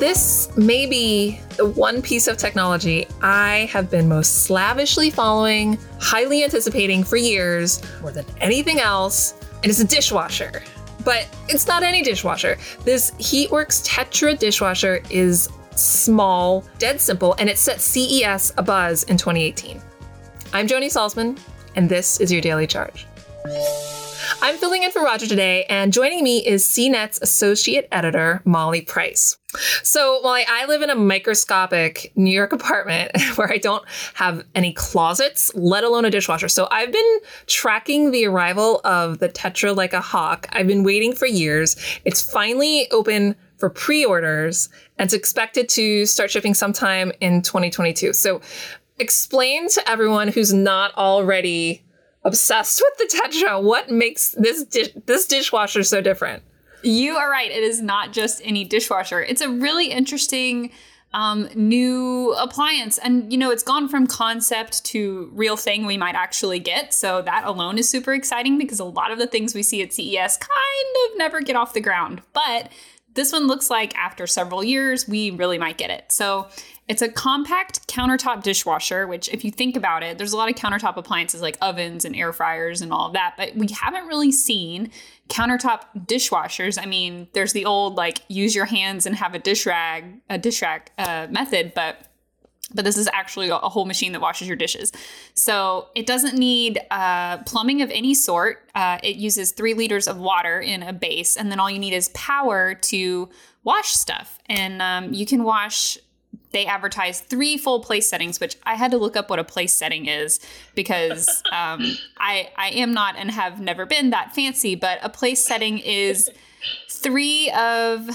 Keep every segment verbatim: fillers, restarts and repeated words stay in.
This may be the one piece of technology I have been most slavishly following, highly anticipating for years, more than anything else, and it's a dishwasher. But it's not any dishwasher. This HeatWorks Tetra dishwasher is small, dead simple, and it set C E S abuzz in twenty eighteen. I'm Joni Salzman, and this is your Daily Charge. I'm filling in for Roger today, and joining me is C N E T's associate editor, Molly Price. So, Molly, I live in a microscopic New York apartment where I don't have any closets, let alone a dishwasher. So I've been tracking the arrival of the Tetra like a hawk. I've been waiting for years. It's finally open for pre-orders, and it's expected to start shipping sometime in twenty twenty-two. So explain to everyone who's not already obsessed with the Tetra, what makes this dish, this dishwasher so different? You are right. It is not just any dishwasher. It's a really interesting um, new appliance. And, you know, it's gone from concept to real thing we might actually get. So that alone is super exciting because a lot of the things we see at C E S kind of never get off the ground. But this one looks like after several years, we really might get it. So it's a compact countertop dishwasher, which if you think about it, there's a lot of countertop appliances like ovens and air fryers and all of that, but we haven't really seen countertop dishwashers. I mean, there's the old like use your hands and have a dish rag, a dish rack uh, method, but But this is actually a whole machine that washes your dishes. So it doesn't need uh, plumbing of any sort. Uh, it uses three liters of water in a base. And then all you need is power to wash stuff. And um, you can wash, they advertise three full place settings, which I had to look up what a place setting is because um, I, I am not and have never been that fancy. But a place setting is three of...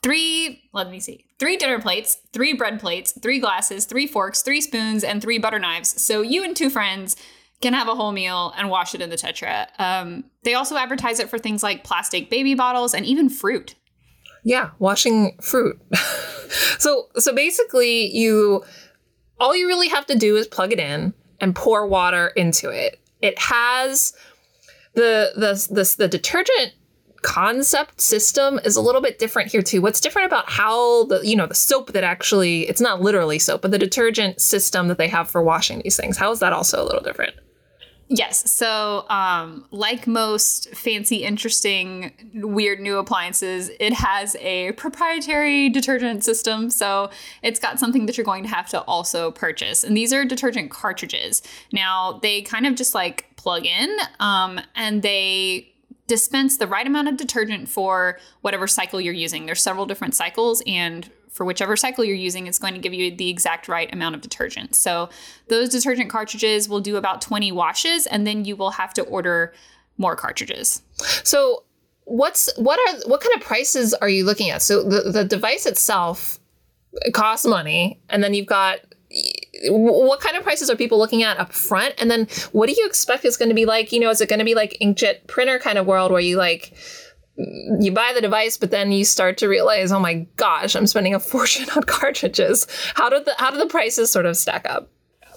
Three, let me see, three dinner plates, three bread plates, three glasses, three forks, three spoons, and three butter knives. So you and two friends can have a whole meal and wash it in the Tetra. Um, they also advertise it for things like plastic baby bottles and even fruit. Yeah, washing fruit. so so basically, you all you really have to do is plug it in and pour water into it. It has the the the, the detergent concept system is a little bit different here too. What's different about how the, you know, the soap that actually, it's not literally soap, but the detergent system that they have for washing these things. How is that also a little different? Yes. So um, like most fancy, interesting, weird new appliances, it has a proprietary detergent system. So it's got something that you're going to have to also purchase. And these are detergent cartridges. Now they kind of just like plug in um, and they dispense the right amount of detergent for whatever cycle you're using. There's several different cycles, and for whichever cycle you're using, it's going to give you the exact right amount of detergent. So those detergent cartridges will do about twenty washes, and then you will have to order more cartridges. So what's what are what kind of prices are you looking at? So the, the device itself costs money, and then you've got what kind of prices are people looking at up front? And then what do you expect it's going to be like? You know, is it going to be like inkjet printer kind of world where you like, you buy the device, but then you start to realize, oh my gosh, I'm spending a fortune on cartridges. How do the, how do the prices sort of stack up?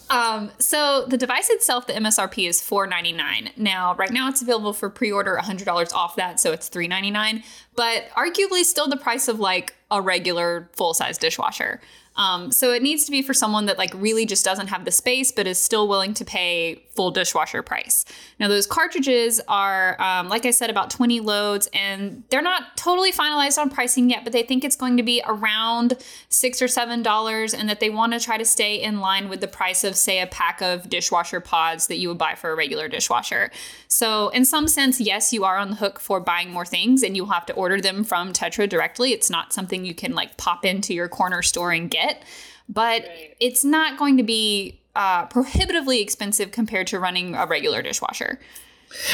Um, so the device itself, the M S R P is four ninety-nine. Now, right now it's available for pre-order, one hundred dollars off that, so it's three ninety-nine. But arguably still the price of like a regular full-size dishwasher. Um, so it needs to be for someone that like really just doesn't have the space, but is still willing to pay full dishwasher price. Now, those cartridges are, um, like I said, about twenty loads, and they're not totally finalized on pricing yet, but they think it's going to be around six or seven dollars and that they want to try to stay in line with the price of, say, a pack of dishwasher pods that you would buy for a regular dishwasher. So in some sense, yes, you are on the hook for buying more things and you'll have to order them from Tetra directly. It's not something you can like pop into your corner store and get. It, but right. It's not going to be uh, prohibitively expensive compared to running a regular dishwasher.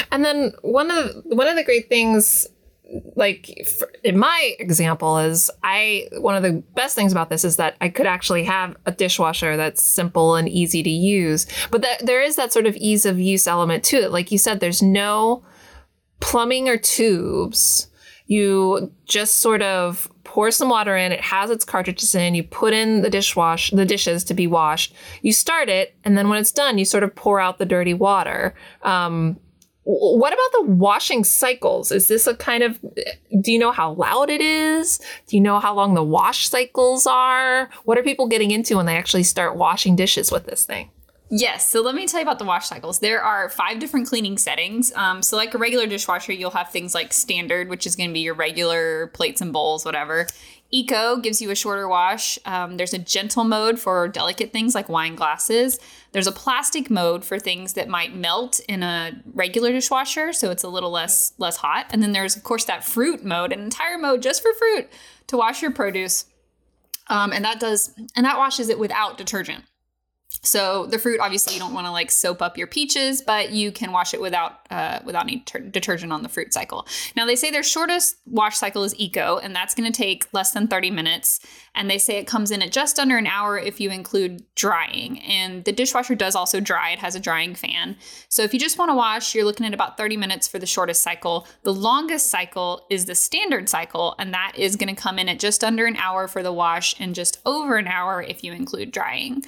And then one of the, one of the great things like for, in my example is I, one of the best things about this is that I could actually have a dishwasher that's simple and easy to use, but that there is that sort of ease of use element to it. Like you said, there's no plumbing or tubes. You just sort of pour some water in. It has its cartridges in. You put in the dishwash, the dishes to be washed. You start it. And then when it's done, you sort of pour out the dirty water. Um, What about the washing cycles? Is this a kind of, do you know how loud it is? Do you know how long the wash cycles are? What are people getting into when they actually start washing dishes with this thing? Yes. So let me tell you about the wash cycles. There are five different cleaning settings. Um, so like a regular dishwasher, you'll have things like standard, which is going to be your regular plates and bowls, whatever. Eco gives you a shorter wash. Um, there's a gentle mode for delicate things like wine glasses. There's a plastic mode for things that might melt in a regular dishwasher, so it's a little less less hot. And then there's, of course, that fruit mode, an entire mode just for fruit to wash your produce. Um, and that does and that washes it without detergent. So the fruit, obviously, you don't want to like soap up your peaches, but you can wash it without uh, without any ter- detergent on the fruit cycle. Now, they say their shortest wash cycle is eco, and that's going to take less than thirty minutes. And they say it comes in at just under an hour if you include drying. And the dishwasher does also dry. It has a drying fan. So if you just want to wash, you're looking at about thirty minutes for the shortest cycle. The longest cycle is the standard cycle, and that is going to come in at just under an hour for the wash and just over an hour if you include drying.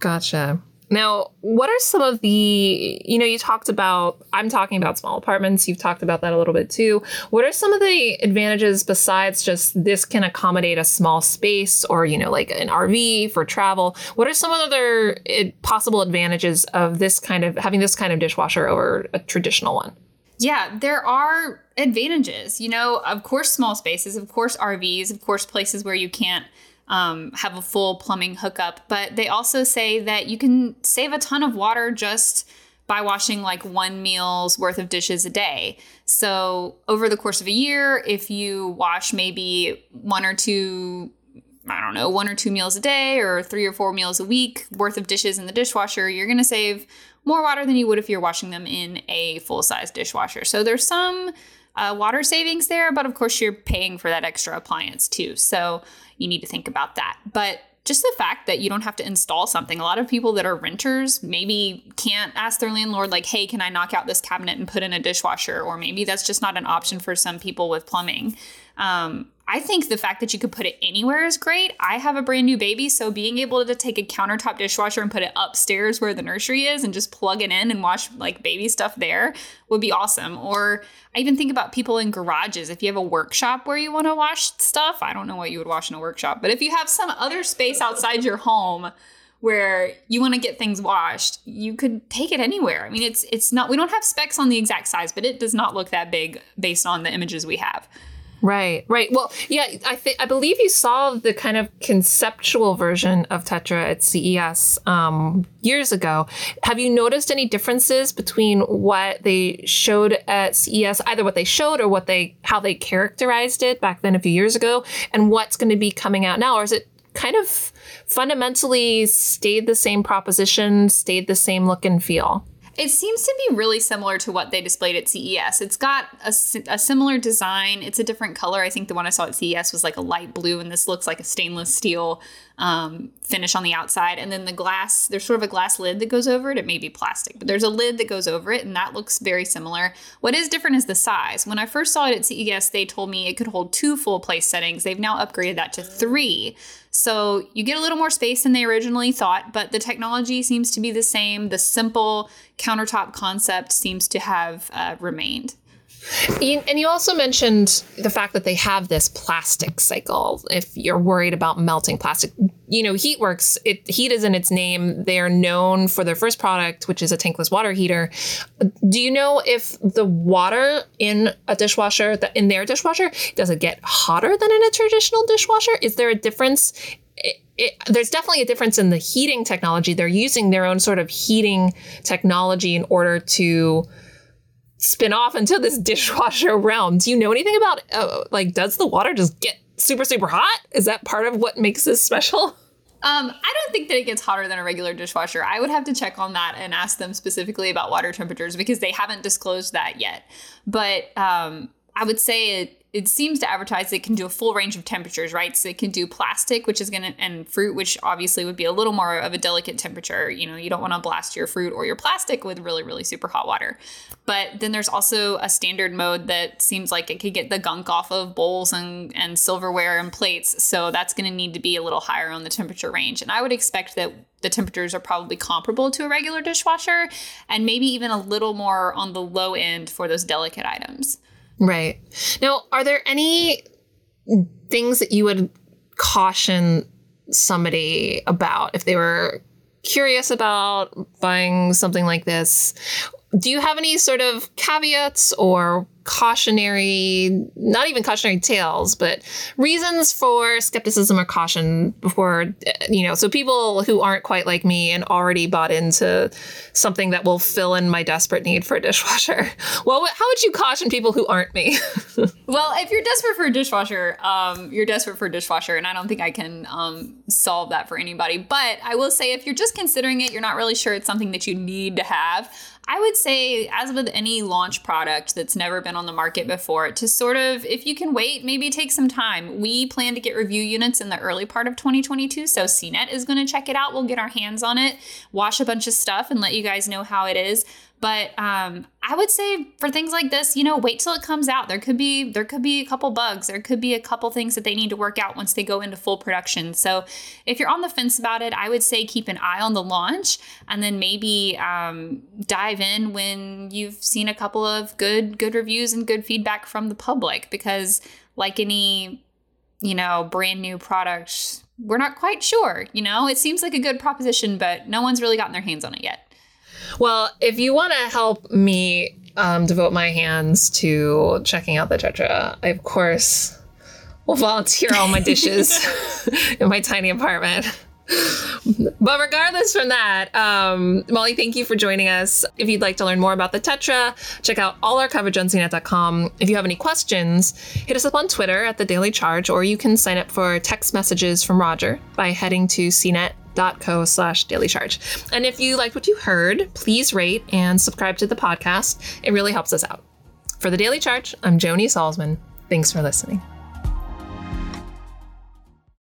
Gotcha. Now, what are some of the, you know, you talked about, I'm talking about small apartments. You've talked about that a little bit too. What are some of the advantages besides just this can accommodate a small space or, you know, like an R V for travel? What are some other possible advantages of this kind of, having this kind of dishwasher over a traditional one? Yeah, there are advantages, you know, of course, small spaces, of course, R Vs, of course, places where you can't Um, have a full plumbing hookup, but they also say that you can save a ton of water just by washing like one meal's worth of dishes a day. So over the course of a year, if you wash maybe one or two, I don't know, one or two meals a day or three or four meals a week worth of dishes in the dishwasher, you're going to save more water than you would if you're washing them in a full-size dishwasher. So there's some uh, water savings there, but of course you're paying for that extra appliance too. So you need to think about that. But just the fact that you don't have to install something. A lot of people that are renters maybe can't ask their landlord like, hey, can I knock out this cabinet and put in a dishwasher? Or maybe that's just not an option for some people with plumbing. Um, I think the fact that you could put it anywhere is great. I have a brand new baby, so being able to take a countertop dishwasher and put it upstairs where the nursery is and just plug it in and wash like baby stuff there would be awesome. Or I even think about people in garages. If you have a workshop where you want to wash stuff, I don't know what you would wash in a workshop, but if you have some other space outside your home where you want to get things washed, you could take it anywhere. I mean, it's it's not, we don't have specs on the exact size, but it does not look that big based on the images we have. Right, right. Well, yeah, I think I believe you saw the kind of conceptual version of Tetra at C E S um, years ago. Have you noticed any differences between what they showed at C E S, either what they showed or what they how they characterized it back then a few years ago, and what's going to be coming out now? Or is it kind of fundamentally stayed the same proposition, stayed the same look and feel? It seems to be really similar to what they displayed at C E S. It's got a, a similar design. It's a different color. I think the one I saw at C E S was like a light blue, and this looks like a stainless steel um, finish on the outside. And then the glass, there's sort of a glass lid that goes over it. It may be plastic, but there's a lid that goes over it, and that looks very similar. What is different is the size. When I first saw it at C E S, they told me it could hold two full place settings. They've now upgraded that to three. So you get a little more space than they originally thought, but the technology seems to be the same. The simple countertop concept seems to have uh, remained. And you also mentioned the fact that they have this plastic cycle. If you're worried about melting plastic, you know, HeatWorks, it, heat is in its name. They are known for their first product, which is a tankless water heater. Do you know if the water in a dishwasher, in their dishwasher, does it get hotter than in a traditional dishwasher? Is there a difference? It, it, there's definitely a difference in the heating technology. They're using their own sort of heating technology in order to spin off into this dishwasher realm. Do you know anything about, uh, like, does the water just get super, super hot? Is that part of what makes this special? Um, I don't think that it gets hotter than a regular dishwasher. I would have to check on that and ask them specifically about water temperatures because they haven't disclosed that yet. But um, I would say it, it seems to advertise it can do a full range of temperatures, right? So it can do plastic, which is going to, and fruit, which obviously would be a little more of a delicate temperature. You know, you don't want to blast your fruit or your plastic with really, really super hot water. But then there's also a standard mode that seems like it could get the gunk off of bowls and, and silverware and plates. So that's going to need to be a little higher on the temperature range. And I would expect that the temperatures are probably comparable to a regular dishwasher and maybe even a little more on the low end for those delicate items. Right. Now, are there any things that you would caution somebody about if they were curious about buying something like this? Do you have any sort of caveats or cautionary, not even cautionary tales, but reasons for skepticism or caution before, you know, so people who aren't quite like me and already bought into something that will fill in my desperate need for a dishwasher? Well, how would you caution people who aren't me? Well, if you're desperate for a dishwasher, um, you're desperate for a dishwasher. And I don't think I can um, solve that for anybody. But I will say, if you're just considering it, you're not really sure it's something that you need to have, I would say, as with any launch product that's never been on the market before, to sort of, if you can wait, maybe take some time. We plan to get review units in the early part of twenty twenty-two. So C net is going to check it out. We'll get our hands on it, wash a bunch of stuff, and let you guys know how it is. But um, I would say for things like this, you know, wait till it comes out. There could be there could be a couple bugs. There could be a couple things that they need to work out once they go into full production. So if you're on the fence about it, I would say keep an eye on the launch and then maybe um, dive in when you've seen a couple of good good reviews and good feedback from the public. Because like any, you know, brand new product, we're not quite sure. You know, it seems like a good proposition, but no one's really gotten their hands on it yet. Well, if you want to help me um, devote my hands to checking out the Tetra, I, of course, will volunteer all my dishes in my tiny apartment. But regardless from that, um, Molly, thank you for joining us. If you'd like to learn more about the Tetra, check out all our coverage on C net dot com. If you have any questions, hit us up on Twitter at The Daily Charge, or you can sign up for text messages from Roger by heading to C net dot co slash daily charge. And if you liked what you heard, please rate and subscribe to the podcast. It really helps us out. For The Daily Charge, I'm Joni Salzman. Thanks for listening.